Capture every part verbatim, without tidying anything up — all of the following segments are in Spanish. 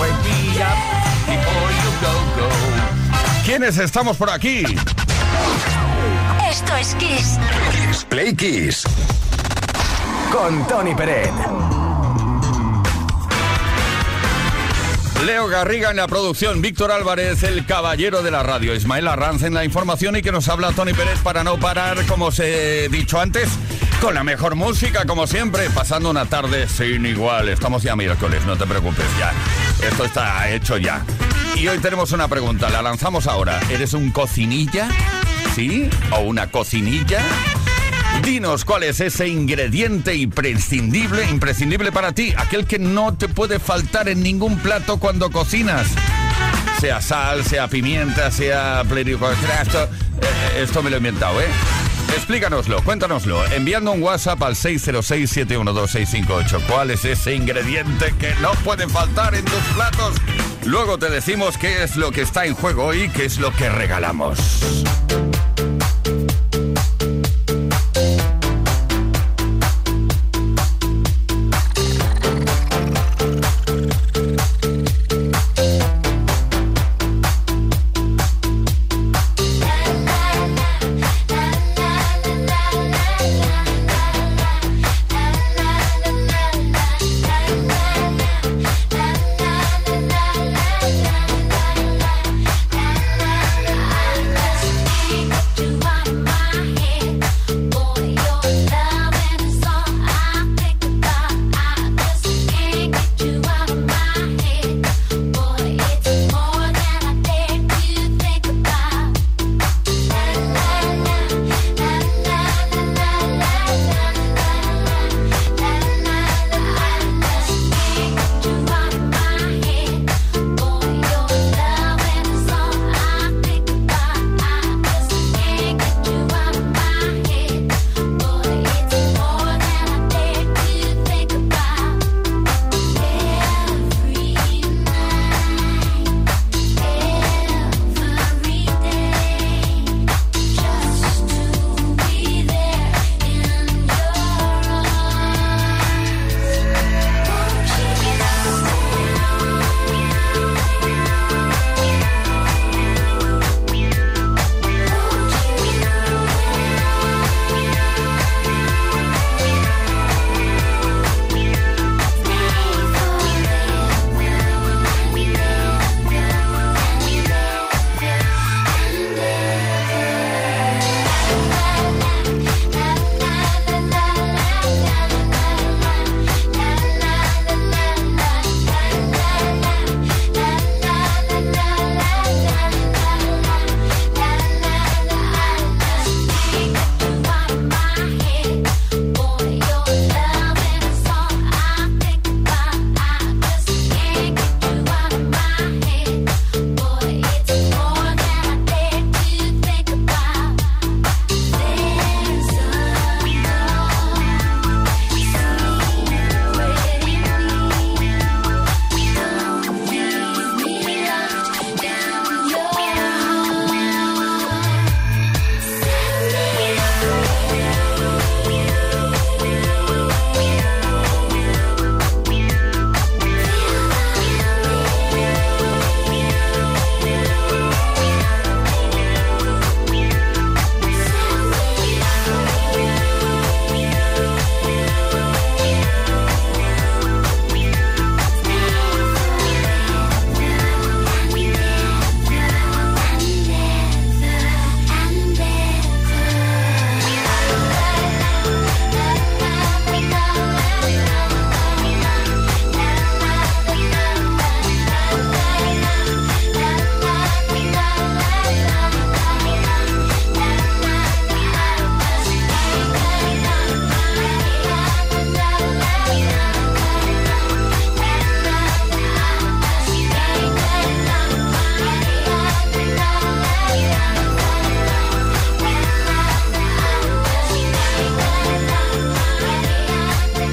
Wake me up before you go, go. ¿Quiénes estamos por aquí? Esto es Kiss. Kiss Play Kiss. Con Toni Peret. Leo Garriga en la producción, Víctor Álvarez, el caballero de la radio, Ismael Arranz en la información y que nos habla Toni Pérez para no parar, como os he dicho antes, con la mejor música, como siempre, pasando una tarde sin igual. Estamos ya miércoles, no te preocupes ya. Esto está hecho ya. Y hoy tenemos una pregunta, la lanzamos ahora. ¿Eres un cocinilla? ¿Sí? ¿O una cocinilla? Dinos cuál es ese ingrediente imprescindible, imprescindible para ti, aquel que no te puede faltar en ningún plato cuando cocinas. Sea sal, sea pimienta, sea plenipotenciario. Eh, esto me lo he inventado, ¿eh? Explícanoslo, cuéntanoslo, enviando un WhatsApp al seis cero seis, siete uno dos, seis cinco ocho. ¿Cuál es ese ingrediente que no puede faltar en tus platos? Luego te decimos qué es lo que está en juego hoy y qué es lo que regalamos. La, la, la, la, la.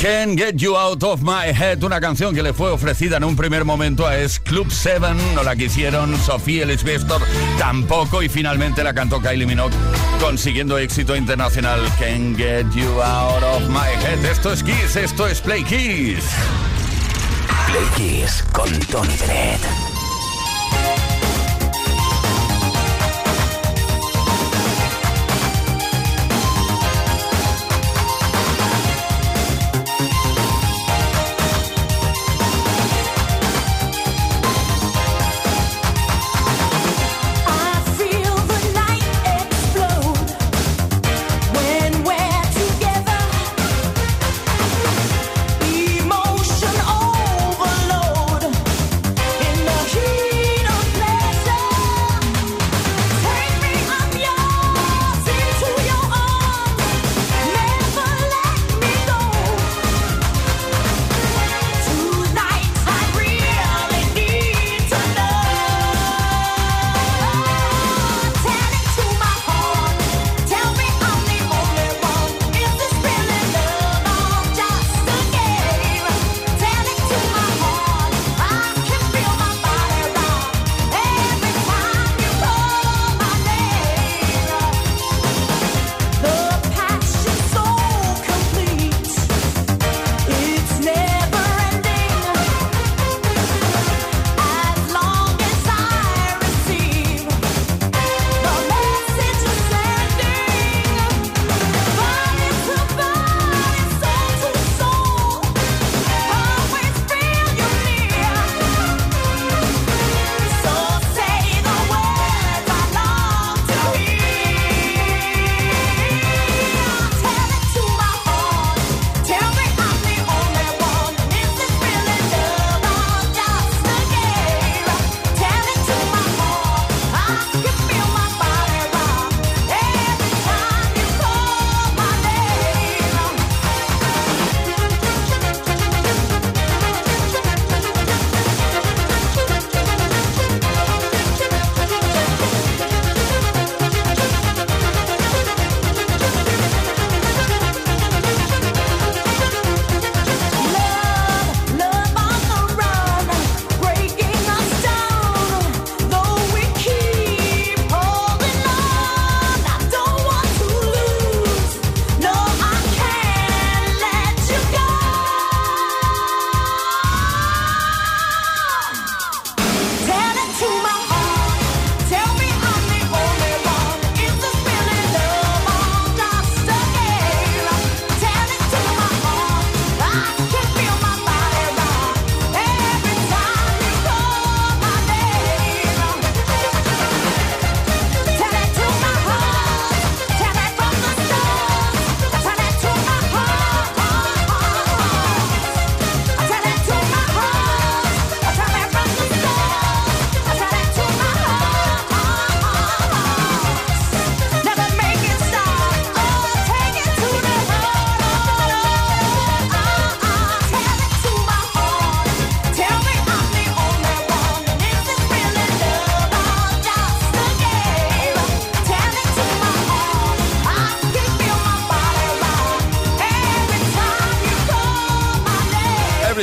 Can't Get You Out of My Head, una canción que le fue ofrecida en un primer momento a S Club Seven, no la quisieron, Sophie Ellis-Bextor tampoco y finalmente la cantó Kylie Minogue consiguiendo éxito internacional. Can't Get You Out of My Head. Esto es Kiss, esto es Play Kiss. Play Kiss con Toni Peret.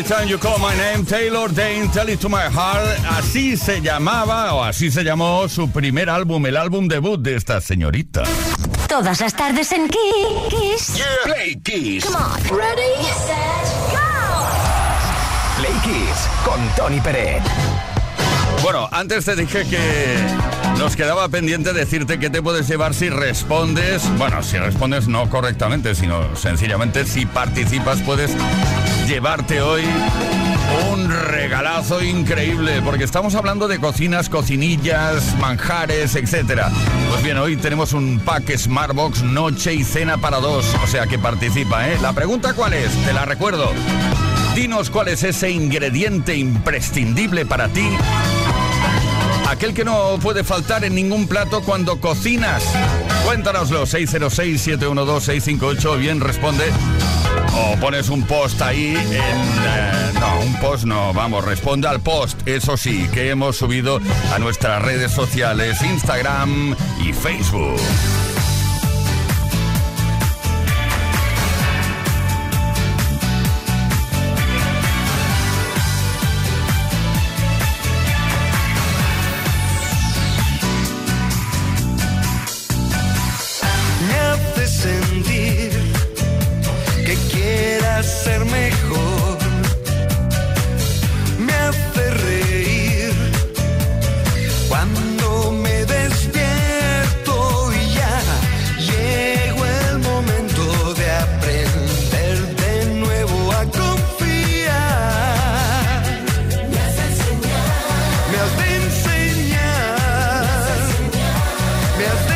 Time You Call My Name, Taylor Dane, Tell It To My Heart, así se llamaba o así se llamó su primer álbum, el álbum debut de esta señorita. Todas las tardes en Kiss. Yeah. Play Kiss. Come on. Ready, set, go. Play Kiss con Toni Peret. Bueno, antes te dije que nos quedaba pendiente decirte qué te puedes llevar si respondes, bueno, si respondes no correctamente, sino sencillamente si participas puedes llevarte hoy un regalazo increíble, porque estamos hablando de cocinas, cocinillas, manjares, etcétera. Pues bien, hoy tenemos un pack Smartbox noche y cena para dos, o sea que participa, ¿eh? La pregunta ¿cuál es? Te la recuerdo. Dinos cuál es ese ingrediente imprescindible para ti, aquel que no puede faltar en ningún plato cuando cocinas. Cuéntanoslo, seis cero seis, siete uno dos, seis cinco ocho, bien responde. O pones un post ahí en... Eh, no, un post no, vamos, responde al post, eso sí, que hemos subido a nuestras redes sociales, Instagram y Facebook. ser mejor. Me hace reír cuando me despierto y ya llegó el momento de aprender de nuevo a confiar. Me has enseñado, me has de enseñar, me has de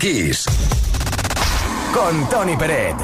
Kiss con Toni Peret.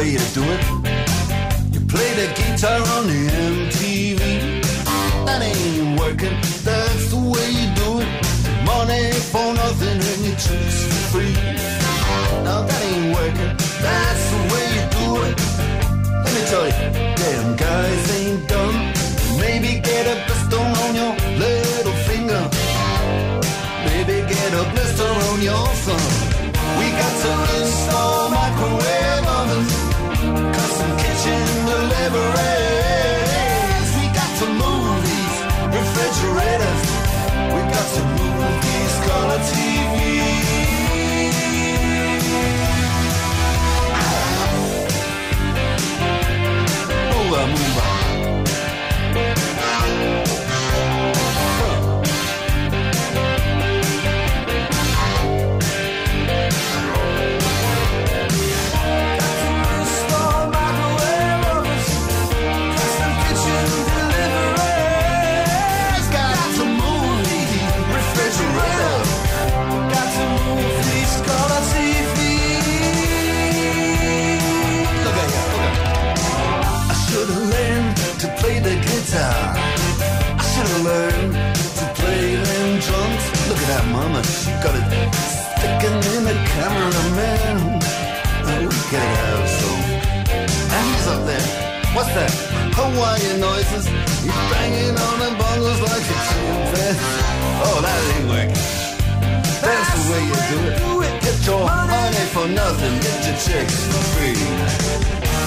way to do it. You play the guitar on the M T V. That ain't working, that's the way you do it. Money for nothing and your chicks for free. Now that ain't working, that's the way you do it. Let me tell you, damn guys ain't dumb. Maybe get a pistol on your little finger. Maybe get a blister on your thumb. We got to install microwave ovens, custom kitchen deliveries. We got to move these refrigerators. We got to move these color T Vs. Oh, I move on. I should've learned to play them drums. Look at that mama, she got it sticking in the cameraman. Oh, we could have some. And he's up there, what's that? Hawaiian noises. He's banging on the bongos like a chimpanzee. Oh, that ain't working. That's, That's the way you do it. do it Get your money. money for nothing, get your chicks for free.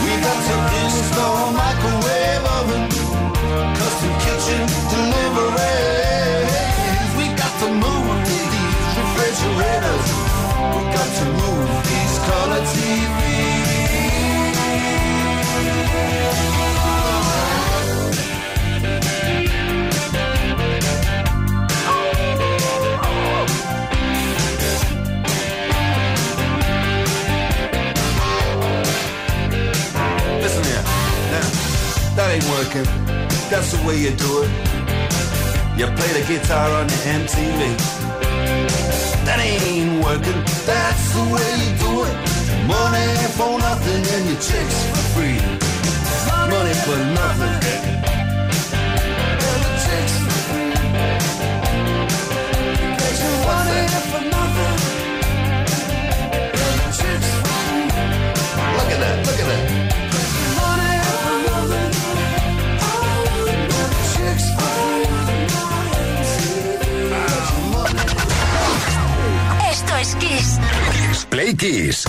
We got to install microwave oven, custom kitchen deliveries. We got to move these refrigerators. We got to move these color T Vs. Listen here, now that ain't working. That's the way you do it. You play the guitar on the M T V. That ain't working. That's the way you do it. Money for nothing and your chicks for free. Money for nothing and your chicks for free. Get your money for nothing and your chicks for free. Look at that. Look at that. Esto es Kiss. Kiss Play Kiss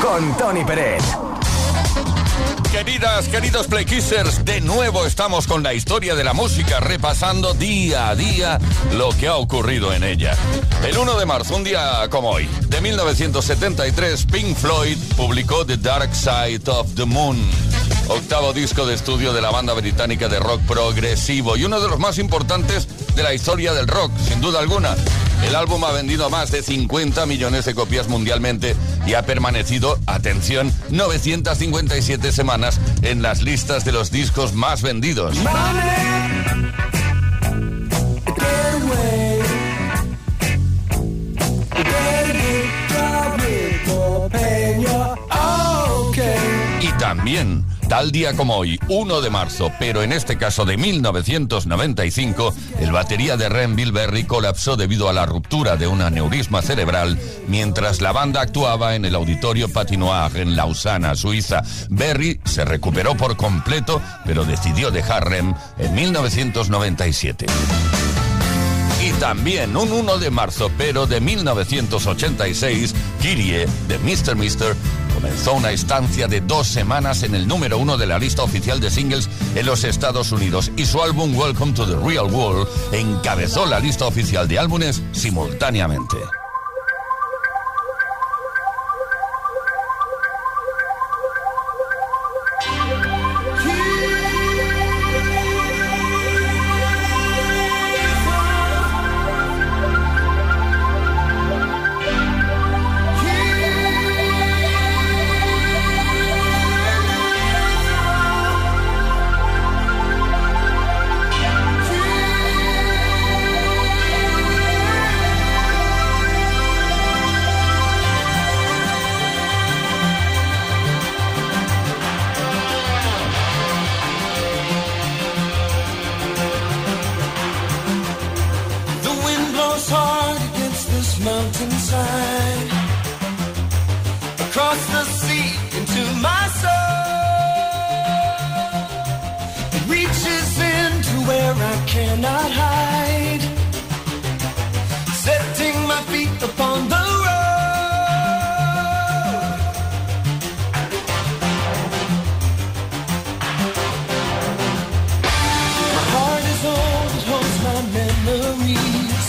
con Toni Peret. Queridas, queridos Play Kissers, de nuevo estamos con la historia de la música, repasando día a día lo que ha ocurrido en ella. El uno de marzo, un día como hoy, de mil novecientos setenta y tres, Pink Floyd publicó The Dark Side of the Moon, octavo disco de estudio de la banda británica de rock progresivo y uno de los más importantes de la historia del rock, sin duda alguna. El álbum ha vendido más de cincuenta millones de copias mundialmente y ha permanecido, atención, novecientas cincuenta y siete semanas en las listas de los discos más vendidos. Y también, tal día como hoy, uno de marzo, pero en este caso de mil novecientos noventa y cinco, el batería de R E M, Bill Berry, colapsó debido a la ruptura de un aneurisma cerebral mientras la banda actuaba en el Auditorio Patinoire en Lausana, Suiza. Berry se recuperó por completo, pero decidió dejar R E M en mil novecientos noventa y siete. Y también un uno de marzo, pero de mil novecientos ochenta y seis, Kyrie, de mister Mister, comenzó una estancia de dos semanas en el número uno de la lista oficial de singles en los Estados Unidos, y su álbum Welcome to the Real World encabezó la lista oficial de álbumes simultáneamente. cannot hide. Setting my feet upon the road. My heart is old, it holds my memories.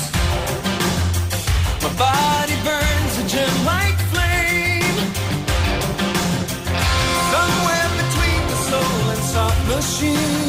My body burns a gem like flame. Somewhere between the soul and soft machine.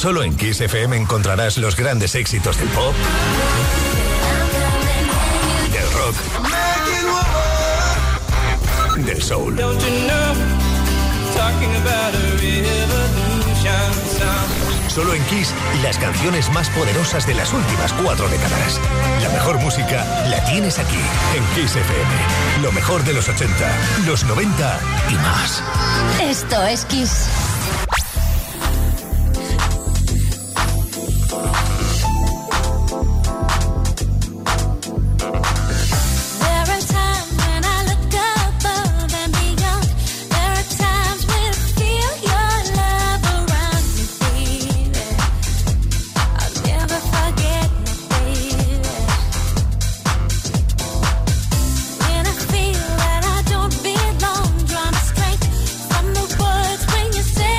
Solo en Kiss F M encontrarás los grandes éxitos del pop, del rock, del soul, solo en Kiss las canciones más poderosas de las últimas cuatro décadas. La mejor música la tienes aquí, en Kiss F M. Lo mejor de los ochenta, los noventa y más. Esto es Kiss. You say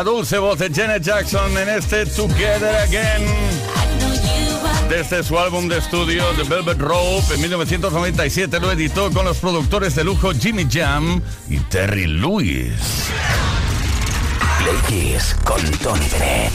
la dulce voz de Janet Jackson en este Together Again, desde su álbum de estudio The Velvet Rope. En mil novecientos noventa y siete lo editó con los productores de lujo Jimmy Jam y Terry Lewis. Play Kiss con Toni Peret.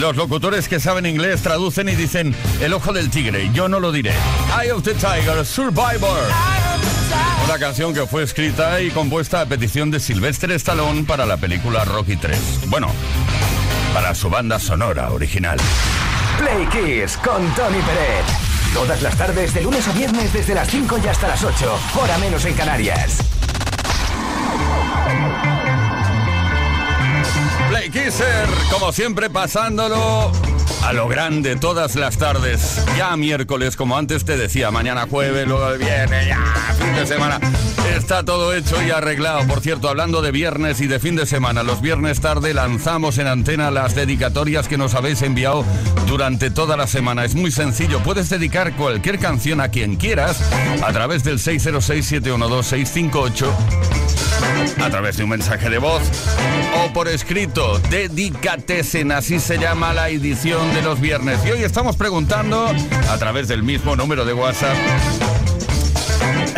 Los locutores que saben inglés traducen y dicen el ojo del tigre, yo no lo diré. Eye of the Tiger, Survivor. Una canción que fue escrita y compuesta a petición de Sylvester Stallone para la película Rocky tres. Bueno, para su banda sonora original. Play Kiss con Toni Peret. Todas las tardes de lunes a viernes desde las cinco y hasta las ocho, hora menos en Canarias. Play Kisser, como siempre pasándolo a lo grande todas las tardes. Ya miércoles, como antes te decía, mañana jueves, luego el viernes, ya fin de semana. Está todo hecho y arreglado. Por cierto, hablando de viernes y de fin de semana, los viernes tarde lanzamos en antena las dedicatorias que nos habéis enviado durante toda la semana. Es muy sencillo, puedes dedicar cualquier canción a quien quieras a través del seis cero seis, siete uno dos, seis cinco ocho. a través de un mensaje de voz o por escrito. Dedicatesen, así se llama la edición de los viernes. Y hoy estamos preguntando a través del mismo número de WhatsApp.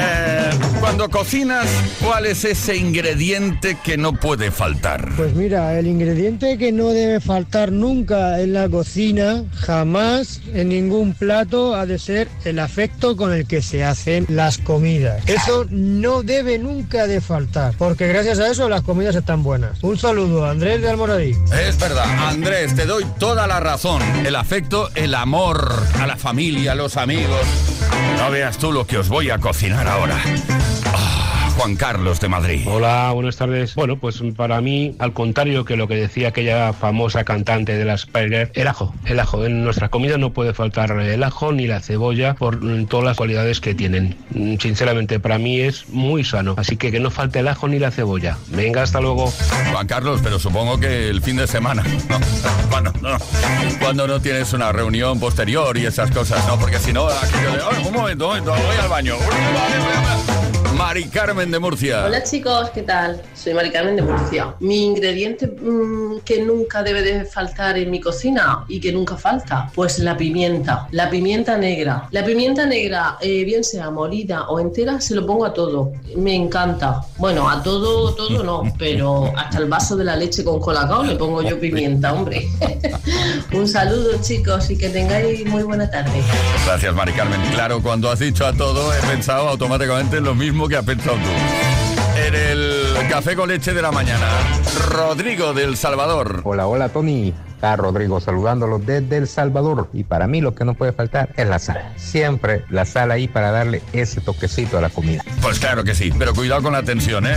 Eh, cuando cocinas, ¿cuál es ese ingrediente que no puede faltar? Pues mira, el ingrediente que no debe faltar nunca en la cocina, jamás, en ningún plato, ha de ser el afecto con el que se hacen las comidas. Eso no debe nunca de faltar, porque gracias a eso las comidas están buenas. Un saludo, Andrés de Almoradí. Es verdad, Andrés, te doy toda la razón. El afecto, el amor a la familia, a los amigos. No veas tú lo que os voy a cocinar ahora. Oh, Juan Carlos de Madrid. Hola, buenas tardes. Bueno, pues para mí, al contrario que lo que decía aquella famosa cantante de las Spice Girls, el ajo, el ajo. En nuestra comida no puede faltar el ajo ni la cebolla por todas las cualidades que tienen. Sinceramente, para mí es muy sano. Así que que no falte el ajo ni la cebolla. Venga, hasta luego. Juan Carlos, pero supongo que el fin de semana, ¿no? Bueno, no. Cuando no tienes una reunión posterior y esas cosas, ¿no? Porque si no, aquello de... Oh, un momento, un momento, voy al baño. Mari Carmen de Murcia. Hola chicos, ¿qué tal? Soy Mari Carmen de Murcia. Mi ingrediente mmm, que nunca debe de faltar en mi cocina y que nunca falta, pues la pimienta, la pimienta negra. La pimienta negra, eh, bien sea molida o entera, se lo pongo a todo. Me encanta. Bueno, a todo, todo no, pero hasta el vaso de la leche con colacao le pongo yo pimienta, hombre. Un saludo chicos y que tengáis muy buena tarde. Gracias Mari Carmen. Claro, cuando has dicho a todo he pensado automáticamente en lo mismo que has pensado tú. En el café con leche de la mañana, Rodrigo del Salvador. Hola, hola Tony. A Rodrigo saludándolos desde El Salvador. Y para mí lo que no puede faltar es la sal. Siempre la sal ahí para darle ese toquecito a la comida. Pues claro que sí, pero cuidado con la tensión, ¿eh?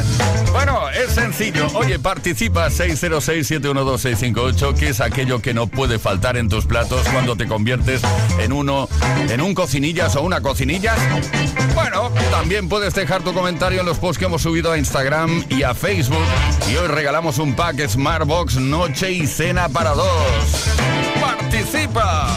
Bueno, es sencillo. Oye, participa seis cero seis, siete uno dos, seis cinco ocho. ¿Qué es aquello que no puede faltar en tus platos cuando te conviertes en uno, en un cocinillas o una cocinillas? Bueno, también puedes dejar tu comentario en los posts que hemos subido a Instagram y a Facebook. Y hoy regalamos un pack Smartbox Noche y Cena para dos. ¡Participa!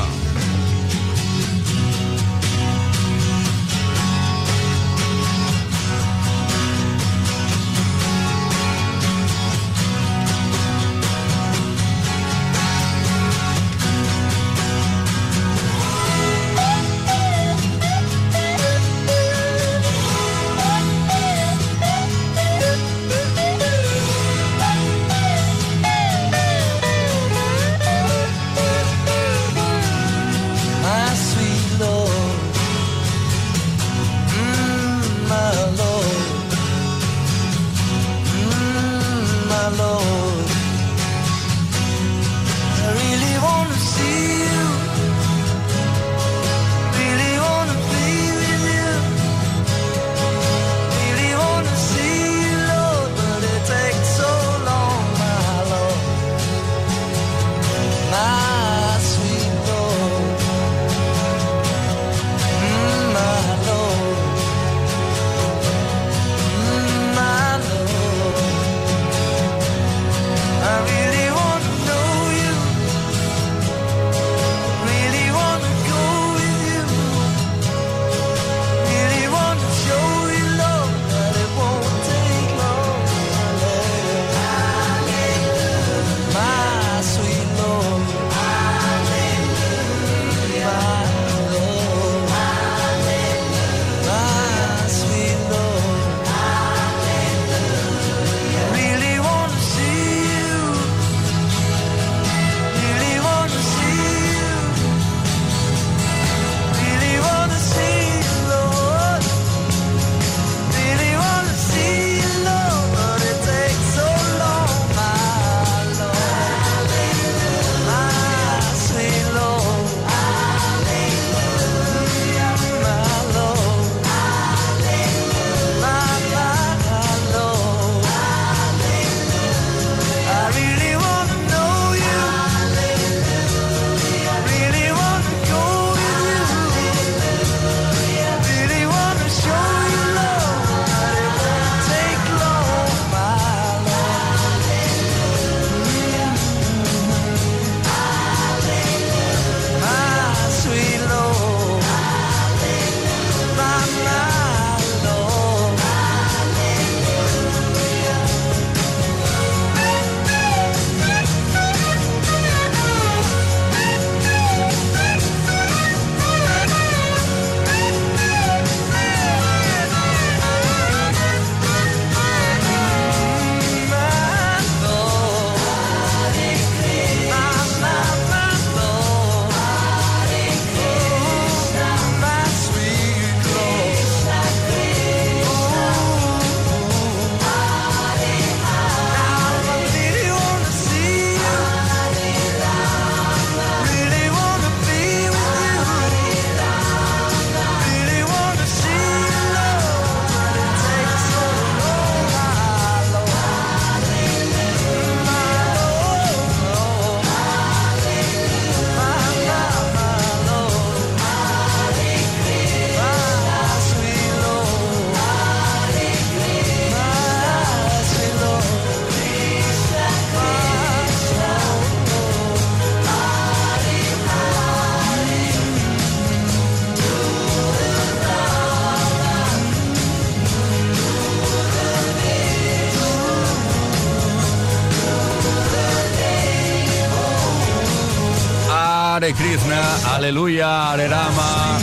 Hare Krishna, Aleluya, Hare Rama,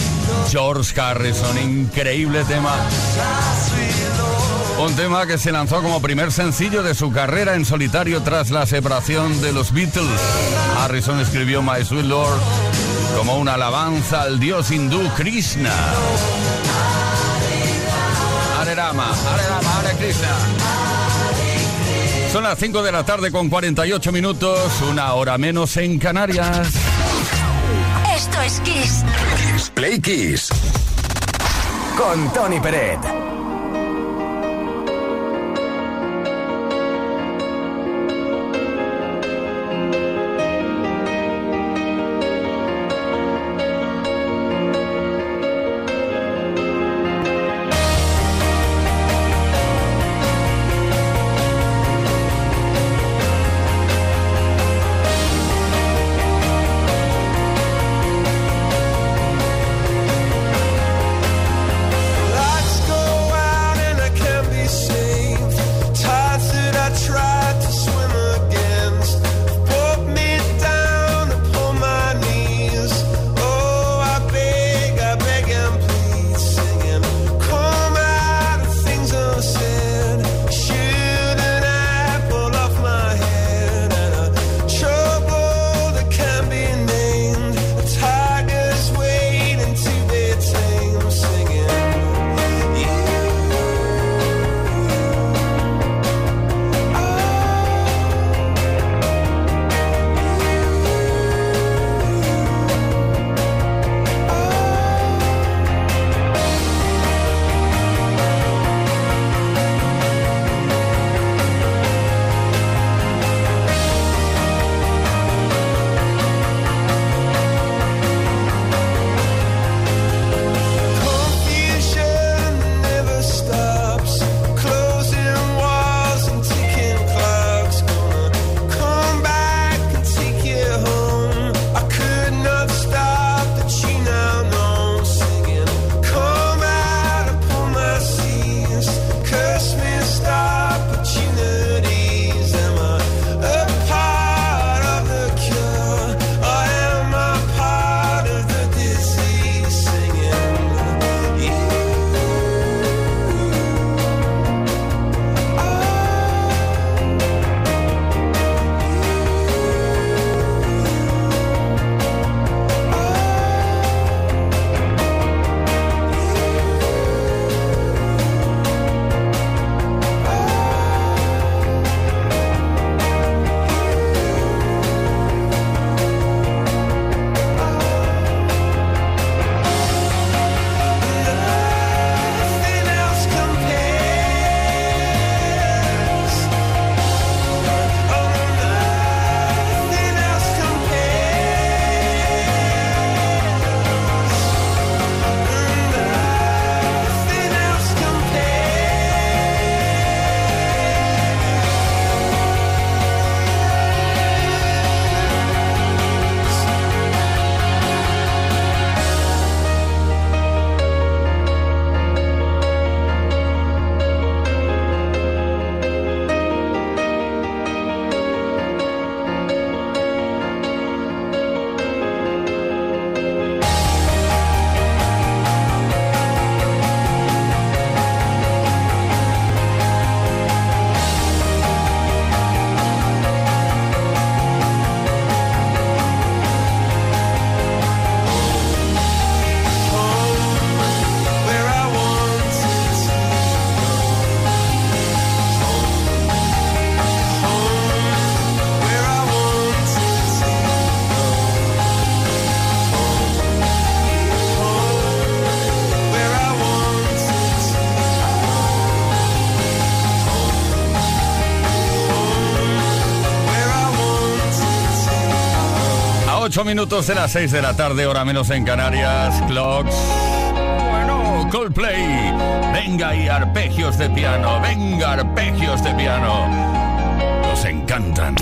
George Harrison, increíble tema. Un tema que se lanzó como primer sencillo de su carrera en solitario tras la separación de los Beatles. Harrison escribió My Sweet Lord como una alabanza al dios hindú Krishna. Hare Rama, Hare Rama, Hare Krishna. Son las cinco de la tarde con cuarenta y ocho minutos, una hora menos en Canarias. Esto es Kiss. Kiss Play Kiss. Con Toni Peret. Minutos de las seis de la tarde, hora menos en Canarias. Clocks. Bueno, Coldplay. Venga y arpegios de piano. Venga, arpegios de piano. Nos encantan.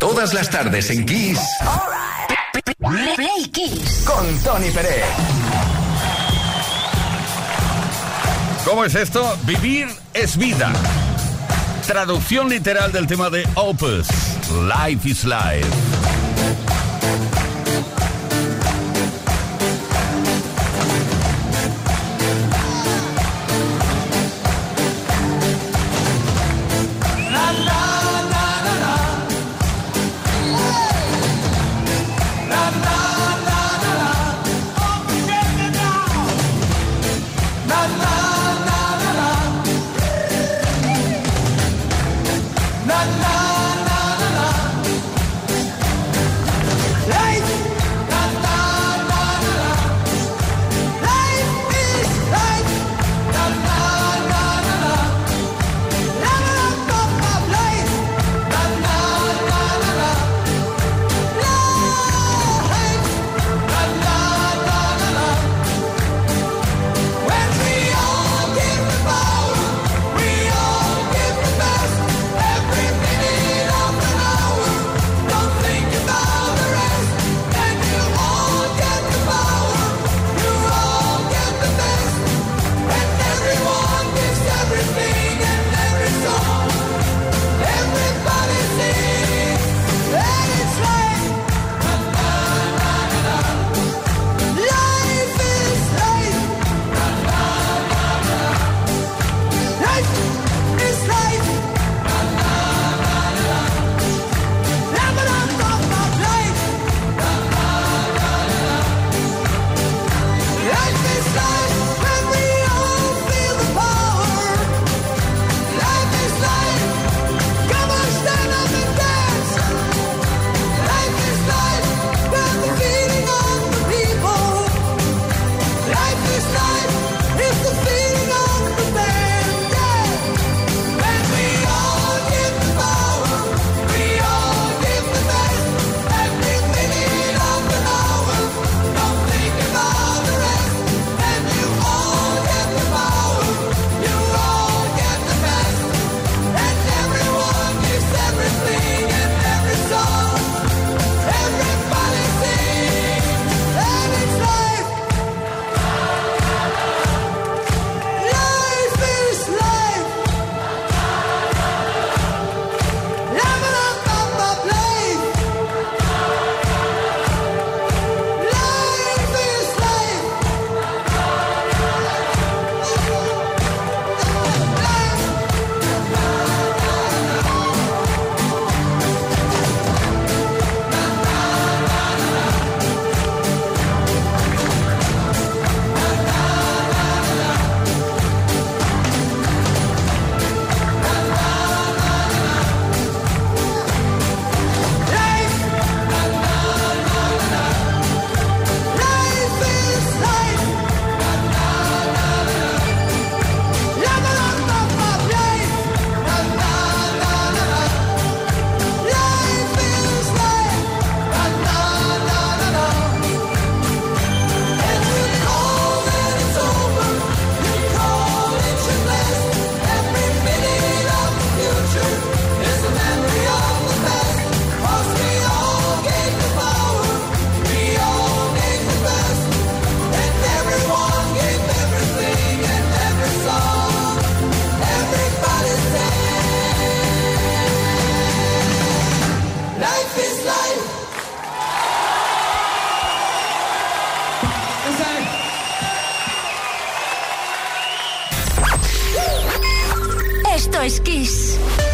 Todas las tardes en Kiss. Right. Play Kiss. Con Toni Peret. ¿Cómo es esto? Vivir es vida. Traducción literal del tema de Opus. Life is life. Esto es Kiss.